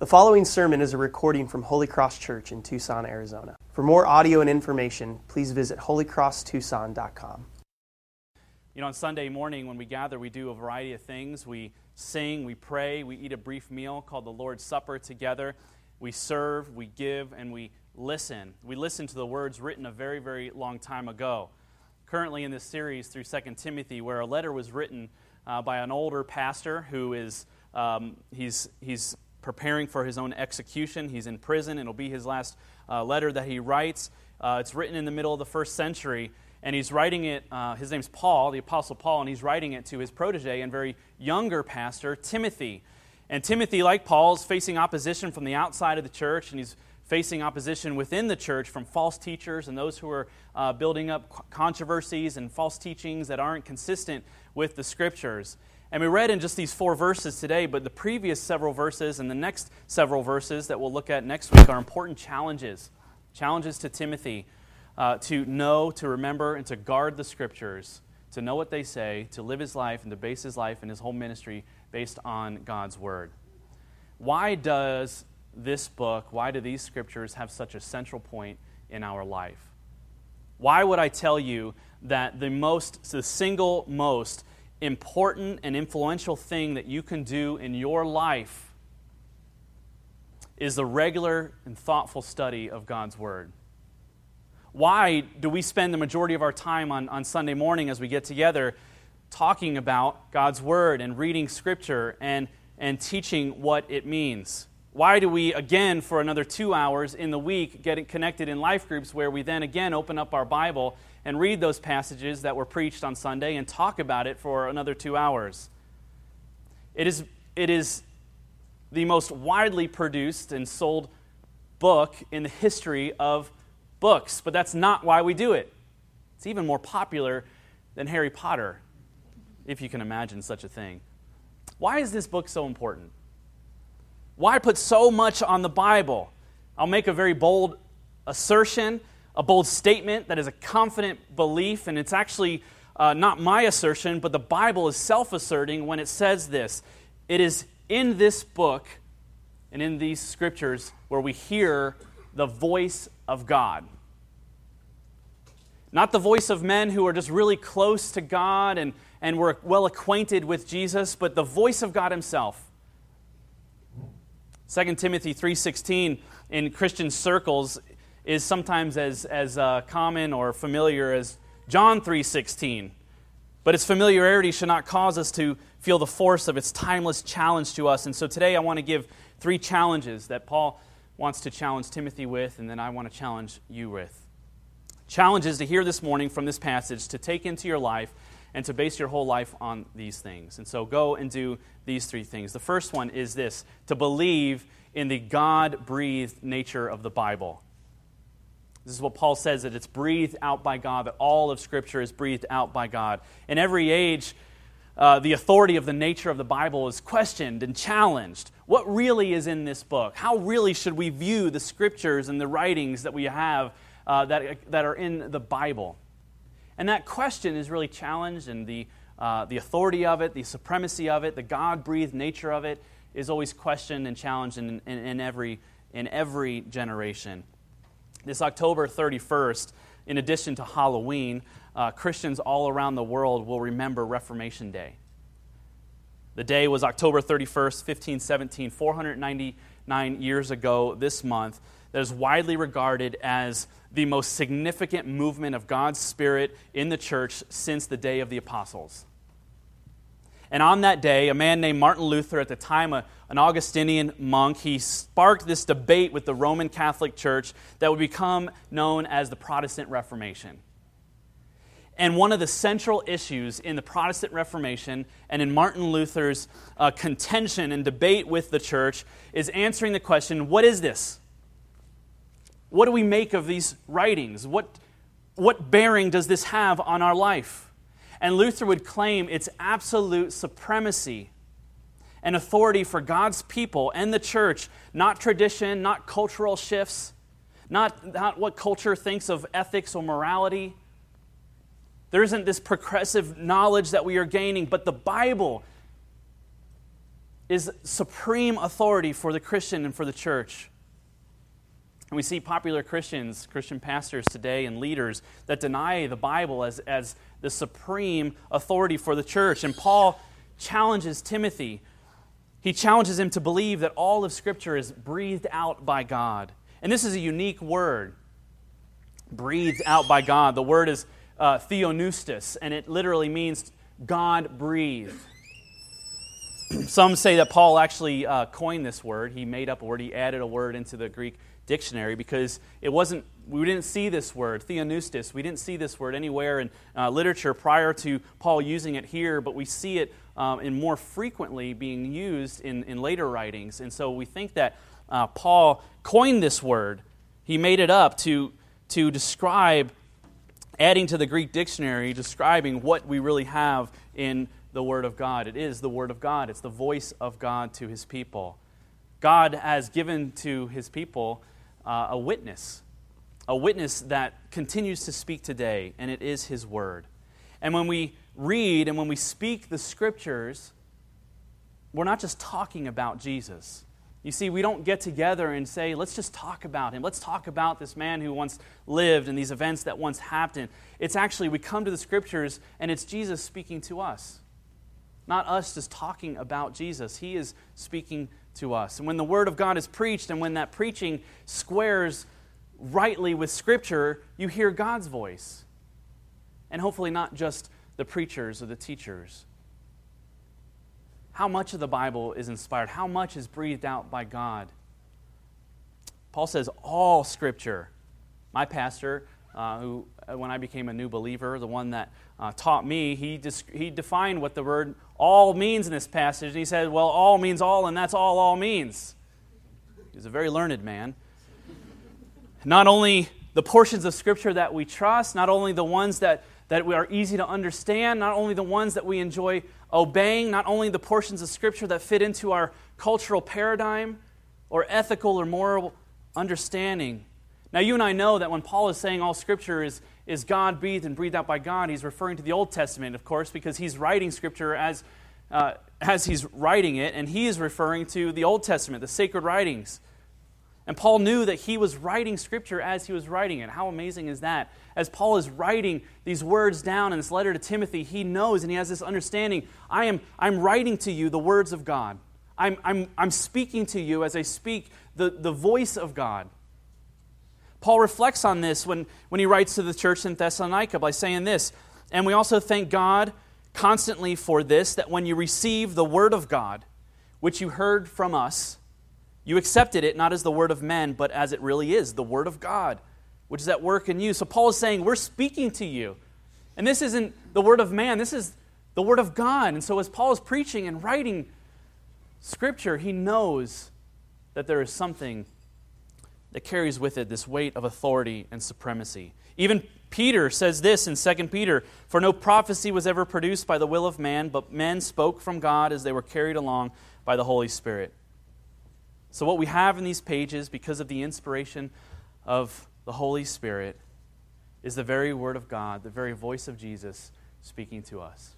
The following sermon is a recording from Holy Cross Church in Tucson, Arizona. For more audio and information, please visit holycrosstucson.com. You know, on Sunday morning when we gather, we do a variety of things. We sing, we pray, we eat a brief meal called the Lord's Supper together. We serve, we give, and we listen. We listen to the words written a very, very long time ago. Currently in this series through 2 Timothy, where a letter was written by an older pastor who is, he's preparing for his own execution. He's in prison. It'll be his last letter that he writes. It's written in the middle of the first century, and he's writing it, his name's Paul, the Apostle Paul, and he's writing it to his protege and very younger pastor, Timothy. And Timothy, like Paul, is facing opposition from the outside of the church, and he's facing opposition within the church from false teachers and those who are building up controversies and false teachings that aren't consistent with the Scriptures. And we read in just these 4 verses today, but the previous several verses and the next several verses that we'll look at next week are important challenges. Challenges to Timothy to know, to remember, and to guard the Scriptures, to know what they say, to live his life, and to base his life and his whole ministry based on God's Word. Why does this book, why do these Scriptures have such a central point in our life? Why would I tell you that the single most important and influential thing that you can do in your life is the regular and thoughtful study of God's Word? Why do we spend the majority of our time on Sunday morning as we get together talking about God's Word and reading Scripture and teaching what it means? Why do we, again, for another 2 hours in the week, get connected in life groups where we then again open up our Bible and read those passages that were preached on Sunday and talk about it for another 2 hours? It is the most widely produced and sold book in the history of books, but that's not why we do it. It's even more popular than Harry Potter, if you can imagine such a thing. Why is this book so important? Why put so much on the Bible? I'll make a very bold assertion, a bold statement that is a confident belief, and it's actually not my assertion, but the Bible is self-asserting when it says this. It is in this book and in these Scriptures where we hear the voice of God. Not the voice of men who are just really close to God and were well acquainted with Jesus, but the voice of God Himself. 2 Timothy 3:16 in Christian circles is sometimes as common or familiar as John 3:16. But its familiarity should not cause us to feel the force of its timeless challenge to us. And so today I want to give 3 challenges that Paul wants to challenge Timothy with, and then I want to challenge you with. Challenges to hear this morning from this passage, to take into your life, and to base your whole life on these things. And so go and do these 3 things. The first one is this: to believe in the God-breathed nature of the Bible. This is what Paul says, that it's breathed out by God, that all of Scripture is breathed out by God. In every age, the authority of the nature of the Bible is questioned and challenged. What really is in this book? How really should we view the Scriptures and the writings that we have that are in the Bible? And that question is really challenged, and the authority of it, the supremacy of it, the God-breathed nature of it is always questioned and challenged in every generation. This October 31st, in addition to Halloween, Christians all around the world will remember Reformation Day. The day was October 31st, 1517, 499 years ago this month, that is widely regarded as the most significant movement of God's Spirit in the church since the day of the apostles. And on that day, a man named Martin Luther, at the time an Augustinian monk, he sparked this debate with the Roman Catholic Church that would become known as the Protestant Reformation. And one of the central issues in the Protestant Reformation and in Martin Luther's contention and debate with the church is answering the question, what is this? What do we make of these writings? What bearing does this have on our life? And Luther would claim its absolute supremacy and authority for God's people and the church, not tradition, not cultural shifts, not what culture thinks of ethics or morality. There isn't this progressive knowledge that we are gaining, but the Bible is supreme authority for the Christian and for the church. And we see popular Christians, Christian pastors today and leaders that deny the Bible as the supreme authority for the church. And Paul challenges Timothy. He challenges him to believe that all of Scripture is breathed out by God. And this is a unique word, breathed out by God. The word is theonoustos, and it literally means God breathed. Some say that Paul actually coined this word. He made up a word. He added a word into the Greek dictionary because it wasn't. We didn't see this word, theonoustos. We didn't see this word anywhere in literature prior to Paul using it here, but we see it in more frequently being used in later writings. And so we think that Paul coined this word. He made it up to describe, adding to the Greek dictionary, describing what we really have in the Word of God. It is the Word of God. It's the voice of God to His people. God has given to His people a witness that continues to speak today, and it is His Word. And when we read and when we speak the Scriptures, we're not just talking about Jesus. You see, we don't get together and say, let's just talk about him. Let's talk about this man who once lived and these events that once happened. It's actually, we come to the Scriptures and it's Jesus speaking to us. Not us just talking about Jesus. He is speaking to us. And when the Word of God is preached and when that preaching squares rightly with Scripture, you hear God's voice. And hopefully not just the preachers or the teachers. How much of the Bible is inspired? How much is breathed out by God? Paul says, all Scripture. My pastor, who when I became a new believer, the one that taught me, he defined what the word all means in this passage. And he said, well, all means all, and that's all means. He's a very learned man. Not only the portions of Scripture that we trust, not only the ones that we are easy to understand, not only the ones that we enjoy obeying, not only the portions of Scripture that fit into our cultural paradigm or ethical or moral understanding. Now, you and I know that when Paul is saying all Scripture is God-breathed and breathed out by God, he's referring to the Old Testament, of course, because he's writing Scripture as he's writing it, and he is referring to the Old Testament, the sacred writings. And Paul knew that he was writing Scripture as he was writing it. How amazing is that? As Paul is writing these words down in this letter to Timothy, he knows and he has this understanding. I'm writing to you the words of God. I'm speaking to you as I speak the voice of God. Paul reflects on this when he writes to the church in Thessalonica by saying this, and we also thank God constantly for this, that when you receive the word of God, which you heard from us, you accepted it not as the word of men, but as it really is, the word of God, which is at work in you. So Paul is saying, we're speaking to you. And this isn't the word of man, this is the word of God. And so as Paul is preaching and writing Scripture, he knows that there is something that carries with it this weight of authority and supremacy. Even Peter says this in 2 Peter, for no prophecy was ever produced by the will of man, but men spoke from God as they were carried along by the Holy Spirit. So what we have in these pages, because of the inspiration of the Holy Spirit, is the very Word of God, the very voice of Jesus speaking to us.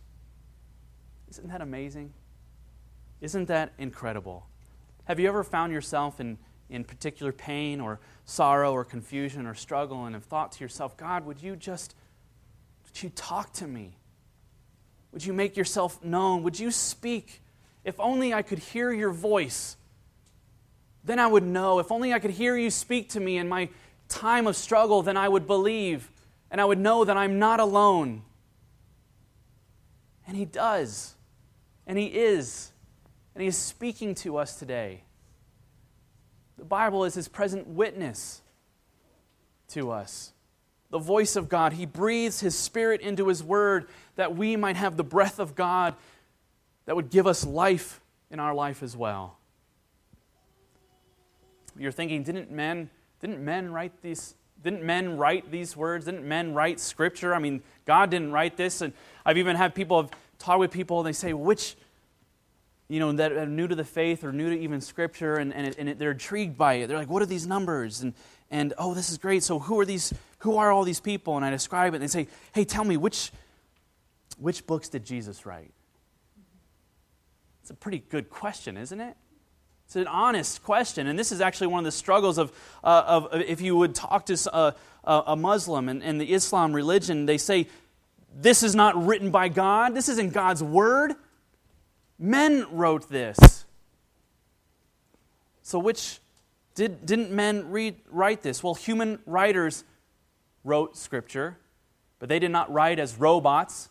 Isn't that amazing? Isn't that incredible? Have you ever found yourself in particular pain or sorrow or confusion or struggle and have thought to yourself, God, would you talk to me? Would you make yourself known? Would you speak? If only I could hear your voice. Then I would know. If only I could hear you speak to me in my time of struggle, then I would believe and I would know that I'm not alone. And He does. And He is. And He is speaking to us today. The Bible is His present witness to us. The voice of God. He breathes His Spirit into His Word that we might have the breath of God that would give us life in our life as well. You're thinking, didn't men write these words? Didn't men write Scripture? I mean, God didn't write this. And I've even had people, I've talked with people, and they say, that are new to the faith or new to even Scripture, and they're intrigued by it. They're like, what are these numbers? And oh, this is great. So who are all these people? And I describe it, and they say, hey, tell me, which books did Jesus write? It's a pretty good question, isn't it? It's an honest question, and this is actually one of the struggles of if you would talk to a Muslim and the Islam religion, they say, this is not written by God. This isn't God's word. Men wrote this. So which didn't men write this? Well, human writers wrote Scripture, but they did not write as robots,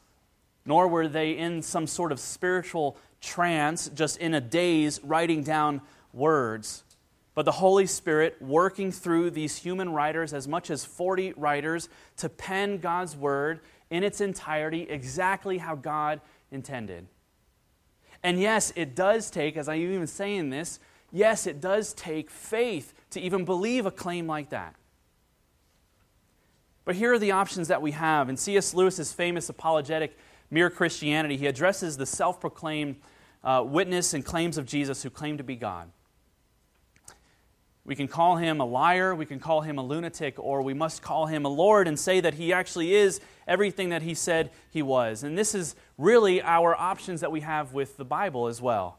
nor were they in some sort of spiritual trance, just in a daze, writing down words. But the Holy Spirit working through these human writers, as much as 40 writers, to pen God's word in its entirety, exactly how God intended. And yes, it does take, as I'm even saying this, yes, it does take faith to even believe a claim like that. But here are the options that we have. In C.S. Lewis's famous apologetic, Mere Christianity, he addresses the self-proclaimed witness and claims of Jesus who claimed to be God. We can call him a liar, we can call him a lunatic, or we must call him a Lord and say that he actually is everything that he said he was. And this is really our options that we have with the Bible as well.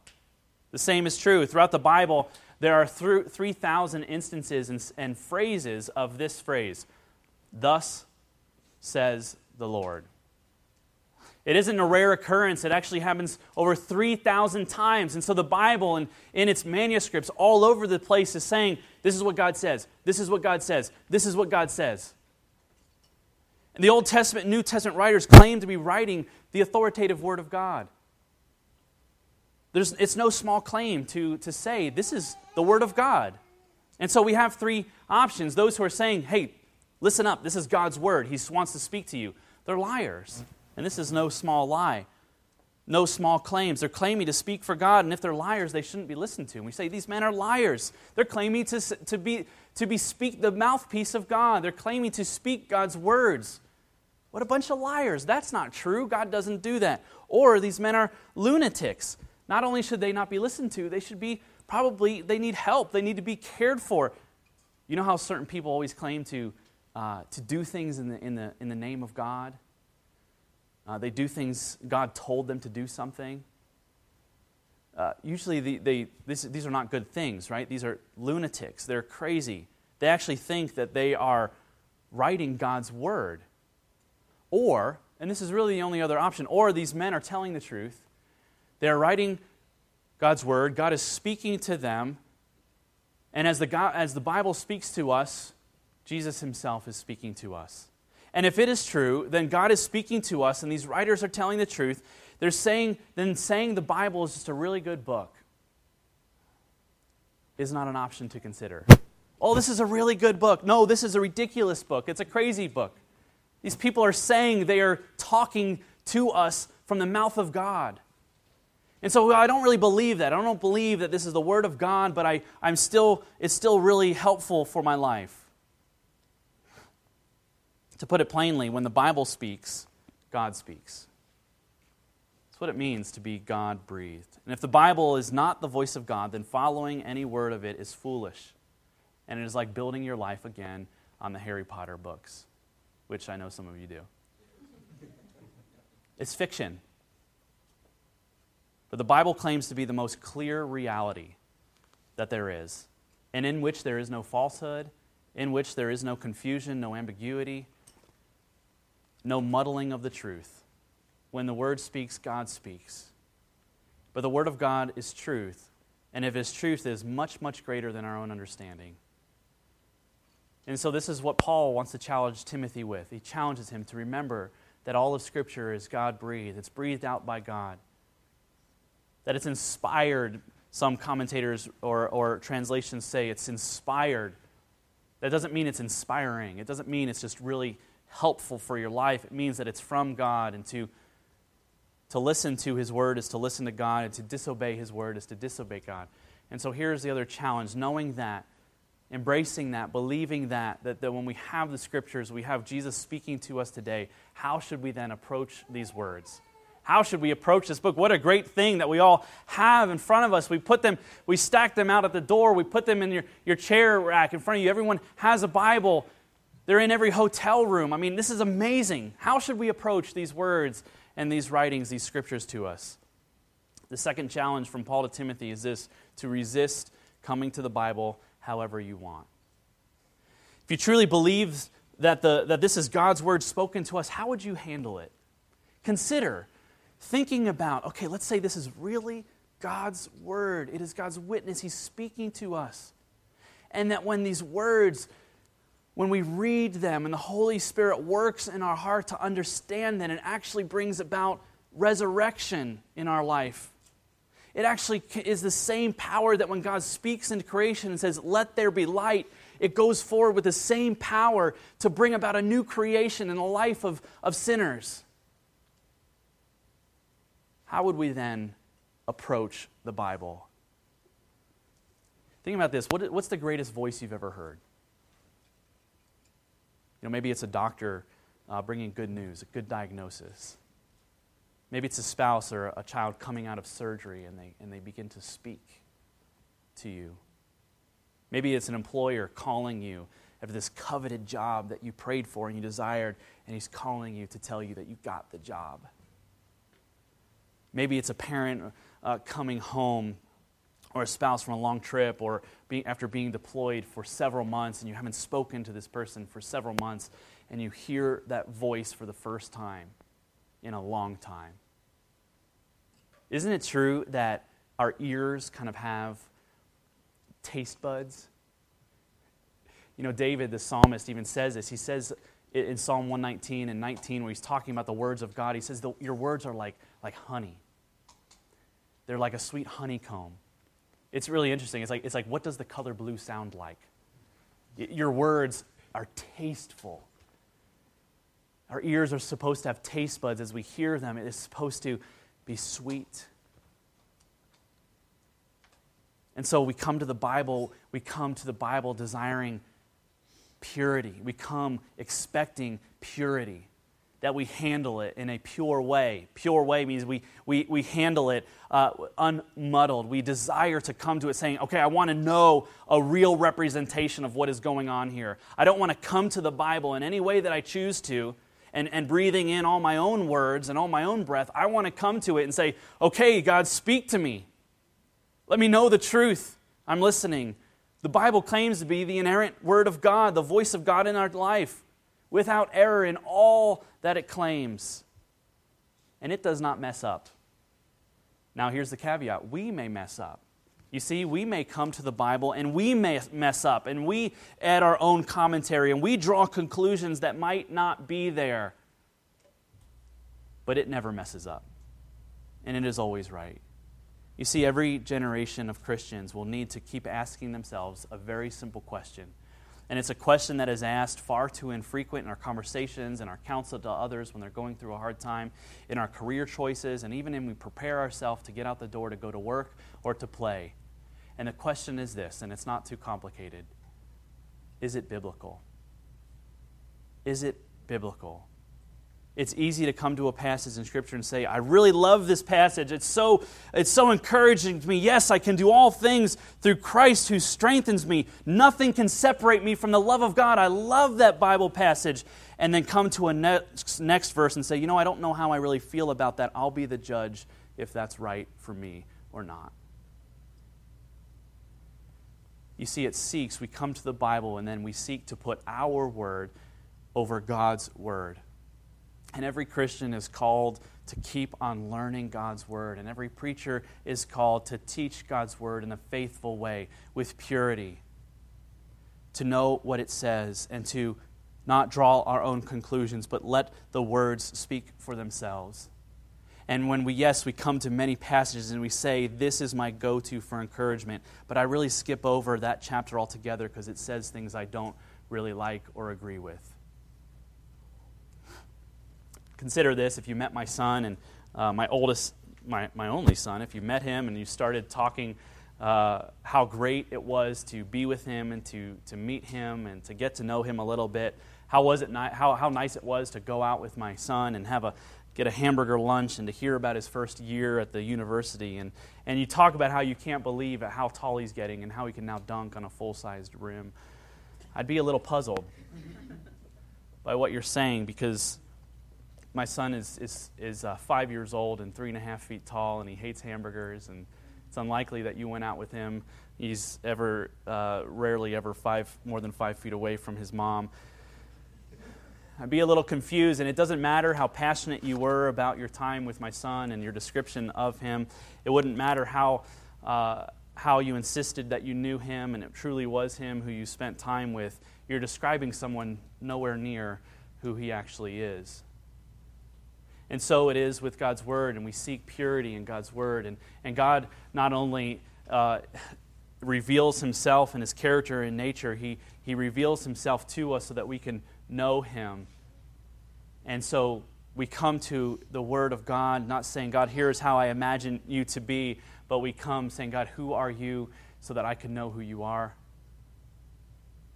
The same is true. Throughout the Bible, there are 3,000 instances and phrases of this phrase, "Thus says the Lord." It isn't a rare occurrence. It actually happens over 3,000 times. And so the Bible, and in its manuscripts all over the place, is saying, this is what God says, this is what God says, this is what God says. And the Old Testament and New Testament writers claim to be writing the authoritative Word of God. It's no small claim to say, this is the Word of God. And so we have three options. Those who are saying, hey, listen up, this is God's Word, He wants to speak to you, they're liars. And this is no small lie, no small claims. They're claiming to speak for God, and if they're liars, they shouldn't be listened to. And we say, these men are liars. They're claiming to be speak the mouthpiece of God. They're claiming to speak God's words. What a bunch of liars. That's not true. God doesn't do that. Or these men are lunatics. Not only should they not be listened to, they should be probably, they need help. They need to be cared for. You know how certain people always claim to do things in the name of God? They do things, God told them to do something. Usually these are not good things, right? These are lunatics. They're crazy. They actually think that they are writing God's word. Or, and this is really the only other option, or these men are telling the truth. They're writing God's word. God is speaking to them. And as the Bible speaks to us, Jesus himself is speaking to us. And if it is true, then God is speaking to us, and these writers are telling the truth. They're saying the Bible is just a really good book is not an option to consider. Oh, this is a really good book. No, this is a ridiculous book. It's a crazy book. These people are saying they are talking to us from the mouth of God. And so I don't really believe that. I don't believe that this is the Word of God, but it's still really helpful for my life. To put it plainly, when the Bible speaks, God speaks. That's what it means to be God-breathed. And if the Bible is not the voice of God, then following any word of it is foolish. And it is like building your life again on the Harry Potter books, which I know some of you do. It's fiction. But the Bible claims to be the most clear reality that there is, and in which there is no falsehood, in which there is no confusion, no ambiguity, no muddling of the truth. When the Word speaks, God speaks. But the Word of God is truth, and if His truth is much, much greater than our own understanding. And so this is what Paul wants to challenge Timothy with. He challenges him to remember that all of Scripture is God-breathed. It's breathed out by God. That it's inspired, some commentators or translations say it's inspired. That doesn't mean it's inspiring. It doesn't mean it's just really helpful for your life. It means that it's from God, and to listen to His Word is to listen to God, and to disobey His Word is to disobey God. And so here's the other challenge, knowing that, embracing that, believing that when we have the Scriptures, we have Jesus speaking to us today, how should we then approach these words? How should we approach this book? What a great thing that we all have in front of us. We stack them out at the door. We put them in your chair rack in front of you. Everyone has a Bible. They're in every hotel room. I mean, this is amazing. How should we approach these words and these writings, these scriptures to us? The second challenge from Paul to Timothy is this: to resist coming to the Bible however you want. If you truly believe that this is God's word spoken to us, how would you handle it? Consider thinking about, okay, let's say this is really God's word. It is God's witness. He's speaking to us. And that when these words, when we read them and the Holy Spirit works in our heart to understand them, it actually brings about resurrection in our life. It actually is the same power that when God speaks into creation and says, "Let there be light," it goes forward with the same power to bring about a new creation in the life of sinners. How would we then approach the Bible? Think about this. What's the greatest voice you've ever heard? You know, maybe it's a doctor bringing good news, a good diagnosis. Maybe it's a spouse or a child coming out of surgery and they begin to speak to you. Maybe it's an employer calling you after this coveted job that you prayed for and you desired, and he's calling you to tell you that you got the job. Maybe it's a parent coming home, or a spouse from a long trip, or after being deployed for several months and you haven't spoken to this person for several months, and you hear that voice for the first time in a long time. Isn't it true that our ears kind of have taste buds? You know, David, the psalmist, even says this. He says in Psalm 119 and 19, where he's talking about the words of God, he says, your words are like honey. They're like a sweet honeycomb. It's really interesting. It's like what does the color blue sound like? Your words are tasteful. Our ears are supposed to have taste buds as we hear them. It is supposed to be sweet. And so we come to the Bible. We come to the Bible desiring purity. We come expecting purity, that we handle it in a pure way. Pure way means we handle it unmuddled. We desire to come to it saying, okay, I want to know a real representation of what is going on here. I don't want to come to the Bible in any way that I choose to and breathing in all my own words and all my own breath. I want to come to it and say, okay, God, speak to me. Let me know the truth. I'm listening. The Bible claims to be the inerrant word of God, the voice of God in our life, without error in all that it claims. And it does not mess up. Now here's the caveat. We may mess up. You see, we may come to the Bible and we may mess up and we add our own commentary and we draw conclusions that might not be there. But it never messes up. And it is always right. You see, every generation of Christians will need to keep asking themselves a very simple question. And it's a question that is asked far too infrequent in our conversations and our counsel to others when they're going through a hard time, in our career choices, and even when we prepare ourselves to get out the door to go to work or to play. And the question is this, and it's not too complicated. Is it biblical? Is it biblical? It's easy to come to a passage in Scripture and say, I really love this passage. It's so encouraging to me. Yes, I can do all things through Christ who strengthens me. Nothing can separate me from the love of God. I love that Bible passage. And then come to a next verse and say, you know, I don't know how I really feel about that. I'll be the judge if that's right for me or not. You see, we come to the Bible and then we seek to put our word over God's word. And every Christian is called to keep on learning God's word. And every preacher is called to teach God's word in a faithful way, with purity, to know what it says and to not draw our own conclusions, but let the words speak for themselves. And when we come to many passages and we say, this is my go-to for encouragement, but I really skip over that chapter altogether because it says things I don't really like or agree with. Consider this: if you met my son and my only son, if you met him and you started talking how great it was to be with him and to meet him and to get to know him a little bit, how nice it was to go out with my son and get a hamburger lunch and to hear about his first year at the university, and you talk about how you can't believe at how tall he's getting and how he can now dunk on a full-sized rim, I'd be a little puzzled by what you're saying, because my son is 5 years old and 3.5 feet tall, and he hates hamburgers, and it's unlikely that you went out with him. He's rarely ever more than 5 feet away from his mom. I'd be a little confused, and it doesn't matter how passionate you were about your time with my son and your description of him. It wouldn't matter how you insisted that you knew him and it truly was him who you spent time with. You're describing someone nowhere near who he actually is. And so it is with God's Word, and we seek purity in God's Word. And God not only reveals himself and his character and nature, he reveals himself to us so that we can know him. And so we come to the Word of God, not saying, God, here is how I imagine you to be, but we come saying, God, who are you, so that I can know who you are.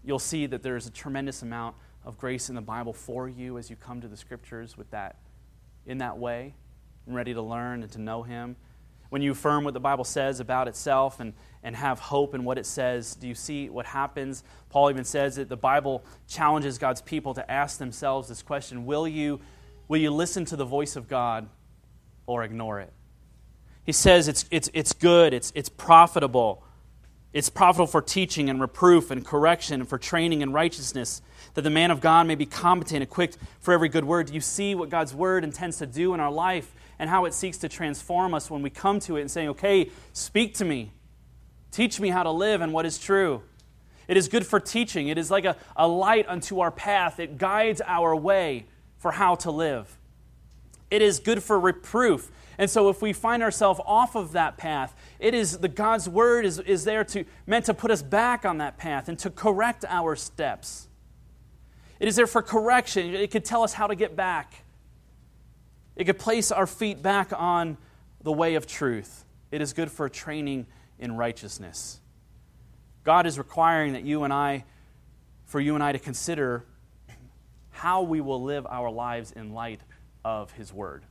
You'll see that there is a tremendous amount of grace in the Bible for you as you come to the Scriptures with that, in that way, and ready to learn and to know him. When you affirm what the Bible says about itself and have hope in what it says, do you see what happens? Paul even says that the Bible challenges God's people to ask themselves this question, will you listen to the voice of God or ignore it? He says it's good, it's profitable. It's profitable for teaching and reproof and correction and for training in righteousness, that the man of God may be competent, equipped for every good work. Do you see what God's Word intends to do in our life and how it seeks to transform us when we come to it and saying, okay, speak to me. Teach me how to live and what is true. It is good for teaching. It is like a light unto our path. It guides our way for how to live. It is good for reproof. And so if we find ourselves off of that path, it is the God's Word is there meant to put us back on that path and to correct our steps. It is there for correction. It could tell us how to get back. It could place our feet back on the way of truth. It is good for training in righteousness. God is requiring that you and I to consider how we will live our lives in light of his Word.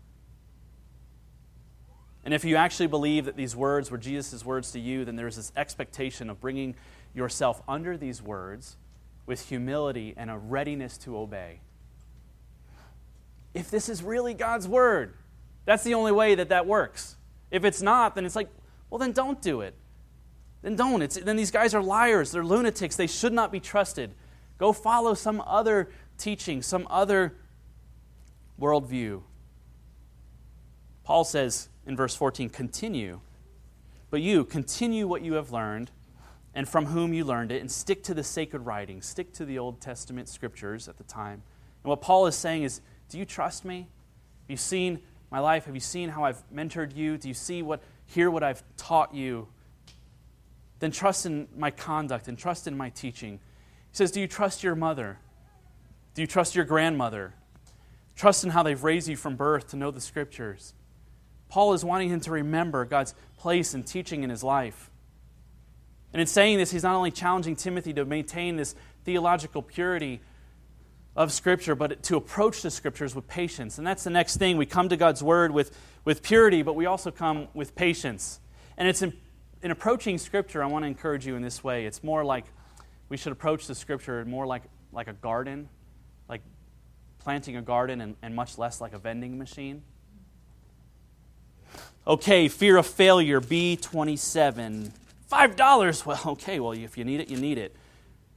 And if you actually believe that these words were Jesus' words to you, then there's this expectation of bringing yourself under these words with humility and a readiness to obey. If this is really God's Word, that's the only way that works. If it's not, then it's like, well, then don't do it. Then don't. Then these guys are liars. They're lunatics. They should not be trusted. Go follow some other teaching, some other worldview. Paul says in verse 14, continue. But you, continue what you have learned and from whom you learned it, and stick to the sacred writings. Stick to the Old Testament Scriptures at the time. And what Paul is saying is, do you trust me? Have you seen my life? Have you seen how I've mentored you? Do you hear what I've taught you? Then trust in my conduct and trust in my teaching. He says, do you trust your mother? Do you trust your grandmother? Trust in how they've raised you from birth to know the Scriptures. Paul is wanting him to remember God's place and teaching in his life. And in saying this, he's not only challenging Timothy to maintain this theological purity of Scripture, but to approach the Scriptures with patience. And that's the next thing. We come to God's Word with purity, but we also come with patience. And it's in approaching Scripture, I want to encourage you in this way. It's more like we should approach the Scripture more like a garden, like planting a garden, and much less like a vending machine. Okay, fear of failure, B27. $5, well, if you need it, you need it.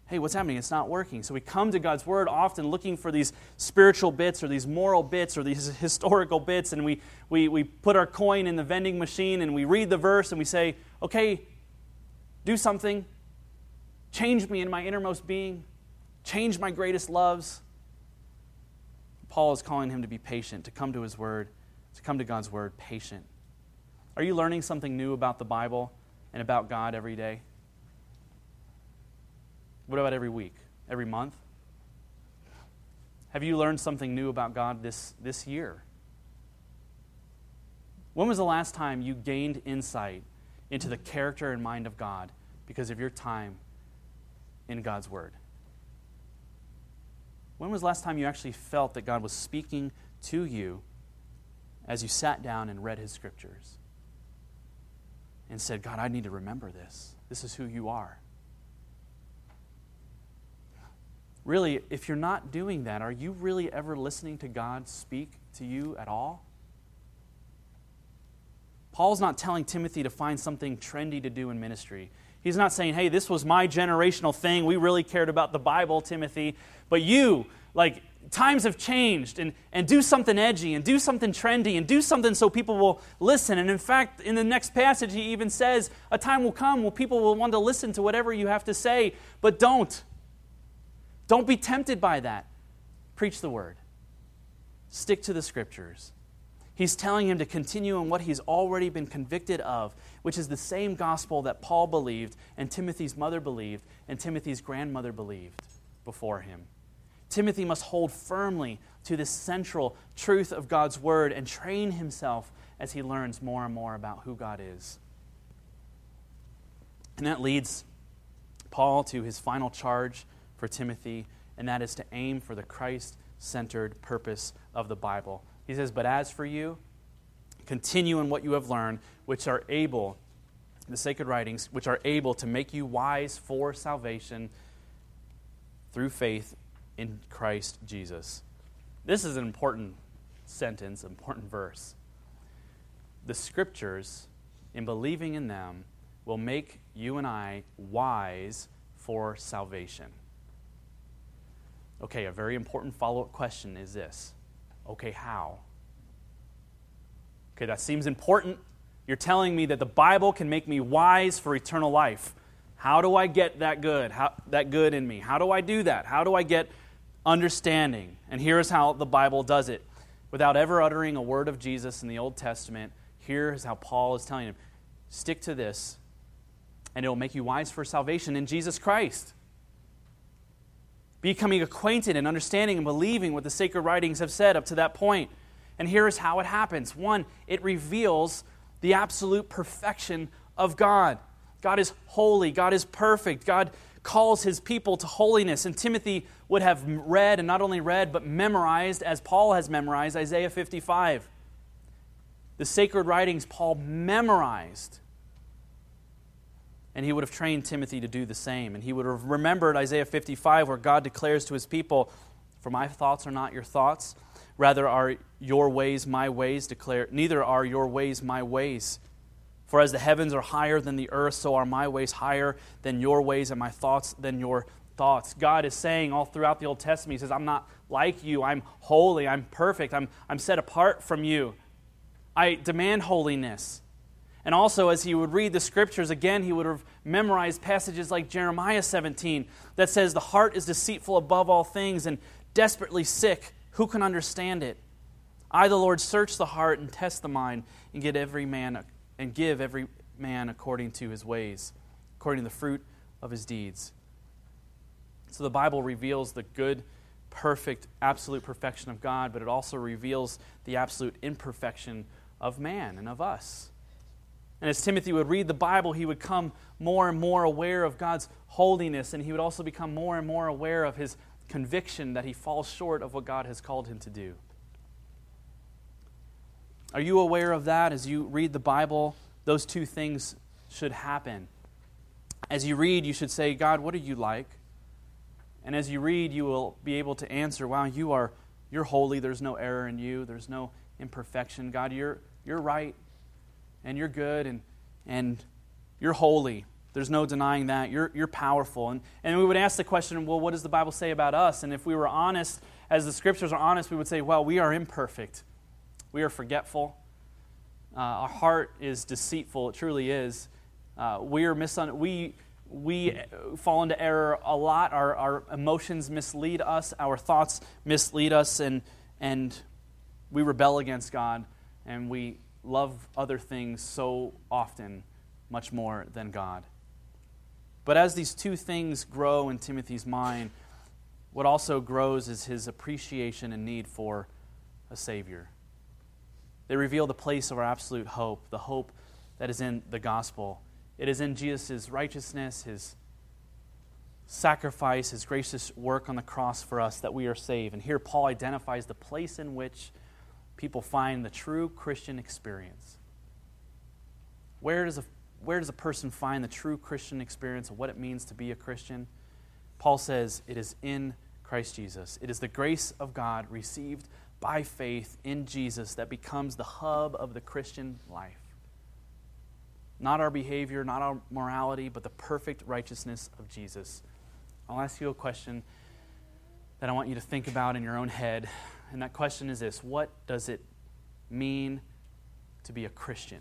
Hey, what's happening? It's not working. So we come to God's Word often looking for these spiritual bits or these moral bits or these historical bits, and we put our coin in the vending machine and we read the verse and we say, okay, do something. Change me in my innermost being. Change my greatest loves. Paul is calling him to be patient, to come to his Word, to come to God's Word patient. Are you learning something new about the Bible and about God every day? What about every week? Every month? Have you learned something new about God this year? When was the last time you gained insight into the character and mind of God because of your time in God's Word? When was the last time you actually felt that God was speaking to you as you sat down and read his Scriptures and said, God, I need to remember this. This is who you are. Really, if you're not doing that, are you really ever listening to God speak to you at all? Paul's not telling Timothy to find something trendy to do in ministry. He's not saying, hey, this was my generational thing. We really cared about the Bible, Timothy. But you, like, times have changed, and do something edgy, and do something trendy, and do something so people will listen. And in fact, in the next passage, he even says, a time will come when people will want to listen to whatever you have to say, but don't. Don't be tempted by that. Preach the word. Stick to the scriptures. He's telling him to continue in what he's already been convicted of, which is the same gospel that Paul believed, and Timothy's mother believed, and Timothy's grandmother believed before him. Timothy must hold firmly to this central truth of God's word and train himself as he learns more and more about who God is. And that leads Paul to his final charge for Timothy, and that is to aim for the Christ-centered purpose of the Bible. He says, but as for you, continue in what you have learned, which are able, the sacred writings, which are able to make you wise for salvation through faith in Christ Jesus. This is an important sentence, important verse. The scriptures, in believing in them, will make you and I wise for salvation. Okay, a very important follow-up question is this. Okay, how? Okay, that seems important. You're telling me that the Bible can make me wise for eternal life. How do I get that good? That good in me? How do I do that? How do I get understanding? And here's how the Bible does it. Without ever uttering a word of Jesus in the Old Testament, here's how Paul is telling him, stick to this, and it will make you wise for salvation in Jesus Christ. Becoming acquainted and understanding and believing what the sacred writings have said up to that point. And here is how it happens. One, it reveals the absolute perfection of God. God is holy. God is perfect. God calls his people to holiness. And Timothy would have read, and not only read, but memorized, as Paul has memorized, Isaiah 55. The sacred writings Paul memorized. And he would have trained Timothy to do the same. And he would have remembered Isaiah 55, where God declares to his people, for my thoughts are not your thoughts, rather are your ways my ways, declare, neither are your ways my ways. For as the heavens are higher than the earth, so are my ways higher than your ways, and my thoughts than your thoughts. God is saying all throughout the Old Testament, he says, I'm not like you, I'm holy, I'm perfect, I'm set apart from you. I demand holiness. And also, as he would read the scriptures again, he would have memorized passages like Jeremiah 17 that says, the heart is deceitful above all things and desperately sick. Who can understand it? I, the Lord, search the heart and test the mind and give every man according to his ways, according to the fruit of his deeds. So the Bible reveals the good, perfect, absolute perfection of God, but it also reveals the absolute imperfection of man and of us. And as Timothy would read the Bible, he would come more and more aware of God's holiness, and he would also become more and more aware of his conviction that he falls short of what God has called him to do. Are you aware of that? As you read the Bible, those two things should happen. As you read, you should say, God, what are you like? And as you read, you will be able to answer, wow, you're holy, there's no error in you, there's no imperfection. God, you're right. And you're good, and you're holy. There's no denying that. You're powerful. And we would ask the question, well, what does the Bible say about us? And if we were honest, as the scriptures are honest, we would say, well, we are imperfect. We are forgetful. Our heart is deceitful. It truly is. We fall into error a lot. Our emotions mislead us. Our thoughts mislead us. And we rebel against God. And we love other things so often, much more than God. But as these two things grow in Timothy's mind, what also grows is his appreciation and need for a Savior. They reveal the place of our absolute hope, the hope that is in the gospel. It is in Jesus' righteousness, his sacrifice, his gracious work on the cross for us that we are saved. And here Paul identifies the place in which people find the true Christian experience. Where does a person find the true Christian experience of what it means to be a Christian? Paul says it is in Christ Jesus. It is the grace of God received by faith in Jesus that becomes the hub of the Christian life. Not our behavior, not our morality, but the perfect righteousness of Jesus. I'll ask you a question that I want you to think about in your own head. And that question is this: what does it mean to be a Christian?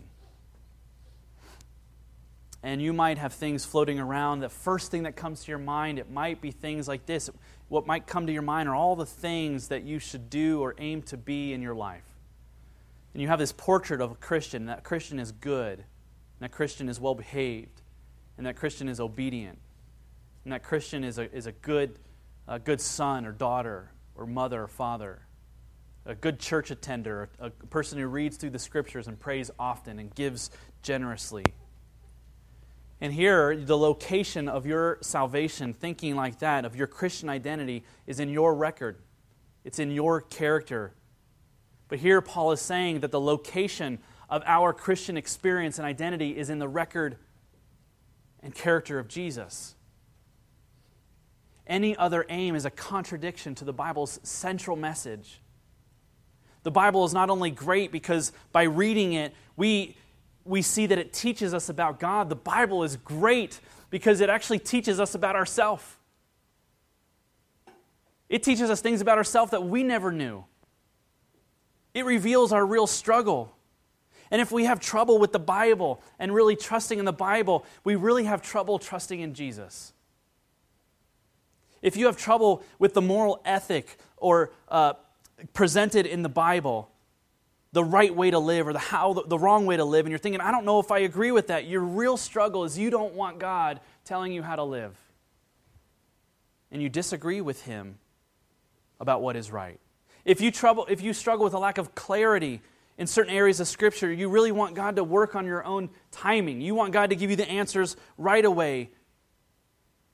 And you might have things floating around. The first thing that comes to your mind, it might be things like this. What might come to your mind are all the things that you should do or aim to be in your life. And you have this portrait of a Christian. That Christian is good. And that Christian is well-behaved. And that Christian is obedient. And that Christian is a good son or daughter or mother or father. A good church attender. A person who reads through the Scriptures and prays often and gives generously. And here, the location of your salvation, thinking like that, of your Christian identity, is in your record. It's in your character. But here, Paul is saying that the location of our Christian experience and identity is in the record and character of Jesus. Any other aim is a contradiction to the Bible's central message. The Bible is not only great because by reading it, we see that it teaches us about God. The Bible is great because it actually teaches us about ourselves. It teaches us things about ourselves that we never knew. It reveals our real struggle. And if we have trouble with the Bible and really trusting in the Bible, we really have trouble trusting in Jesus. If you have trouble with the moral ethic or presented in the Bible, the right way to live or the wrong way to live, and you're thinking, I don't know if I agree with that. Your real struggle is you don't want God telling you how to live. And you disagree with Him about what is right. If you struggle with a lack of clarity in certain areas of Scripture, you really want God to work on your own timing. You want God to give you the answers right away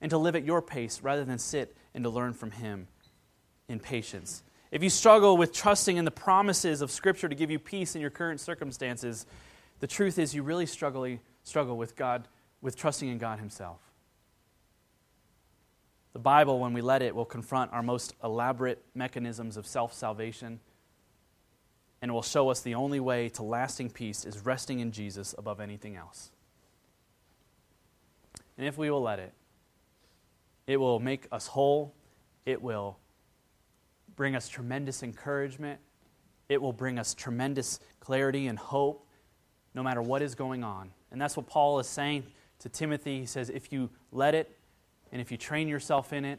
and to live at your pace rather than sit and to learn from Him in patience. If you struggle with trusting in the promises of Scripture to give you peace in your current circumstances, the truth is you really struggle with God, with trusting in God Himself. The Bible, when we let it, will confront our most elaborate mechanisms of self-salvation, and it will show us the only way to lasting peace is resting in Jesus above anything else. And if we will let it, it will make us whole. It will bring us tremendous encouragement. It will bring us tremendous clarity and hope, no matter what is going on. And that's what Paul is saying to Timothy. He says, if you let it, and if you train yourself in it,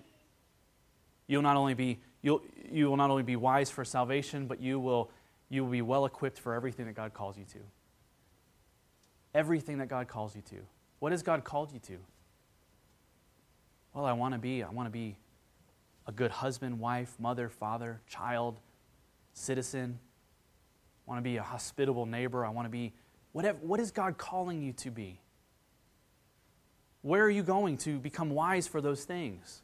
you will not only be wise for salvation, but you will be well equipped for everything that God calls you to. Everything that God calls you to. What has God called you to? Well, I want to be a good husband, wife, mother, father, child, citizen. I want to be a hospitable neighbor. I want to be whatever. What is God calling you to be? Where are you going to become wise for those things?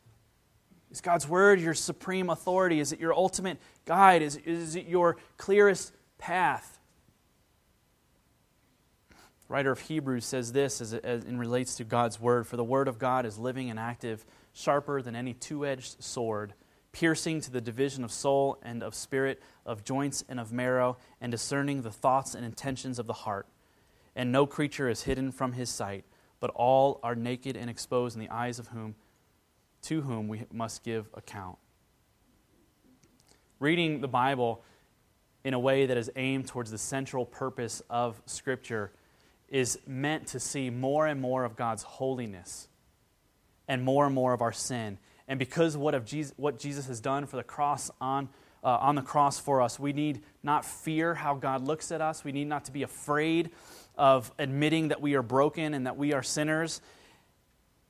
Is God's Word your supreme authority? Is it your ultimate guide? Is it your clearest path? The writer of Hebrews says this as it relates to God's Word: for the Word of God is living and active, sharper than any two-edged sword, piercing to the division of soul and of spirit, of joints and of marrow, and discerning the thoughts and intentions of the heart. And no creature is hidden from His sight, but all are naked and exposed in the eyes of whom, to whom we must give account. Reading the Bible in a way that is aimed towards the central purpose of Scripture is meant to see more and more of God's holiness and more of our sin. And because what Jesus has done for the cross on the cross for us, we need not fear how God looks at us. We need not to be afraid of admitting that we are broken and that we are sinners,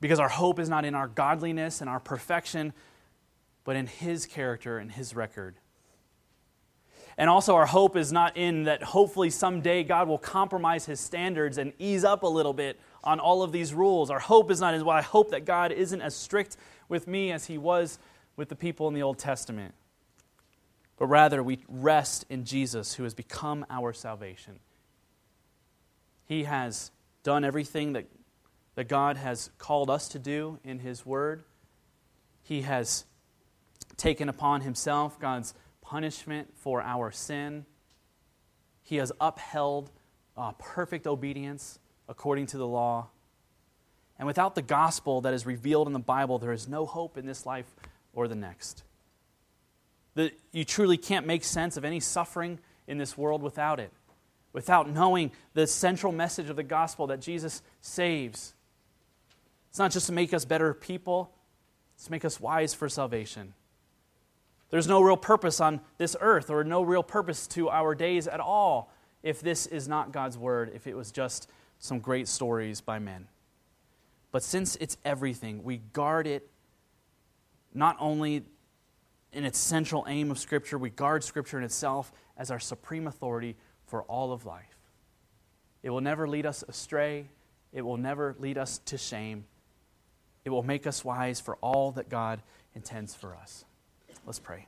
because our hope is not in our godliness and our perfection, but in His character and His record. And also our hope is not in that hopefully someday God will compromise His standards and ease up a little bit on all of these rules. Our hope is not as well. I hope that God isn't as strict with me as He was with the people in the Old Testament. But rather, we rest in Jesus, who has become our salvation. He has done everything that God has called us to do in His Word. He has taken upon Himself God's punishment for our sin. He has upheld perfect obedience according to the law. And without the gospel that is revealed in the Bible, there is no hope in this life or the next. You truly can't make sense of any suffering in this world without it, without knowing the central message of the gospel that Jesus saves. It's not just to make us better people, it's to make us wise for salvation. There's no real purpose on this earth or no real purpose to our days at all if this is not God's word, if it was just some great stories by men. But since it's everything, we guard it not only in its central aim of Scripture, we guard Scripture in itself as our supreme authority for all of life. It will never lead us astray. It will never lead us to shame. It will make us wise for all that God intends for us. Let's pray.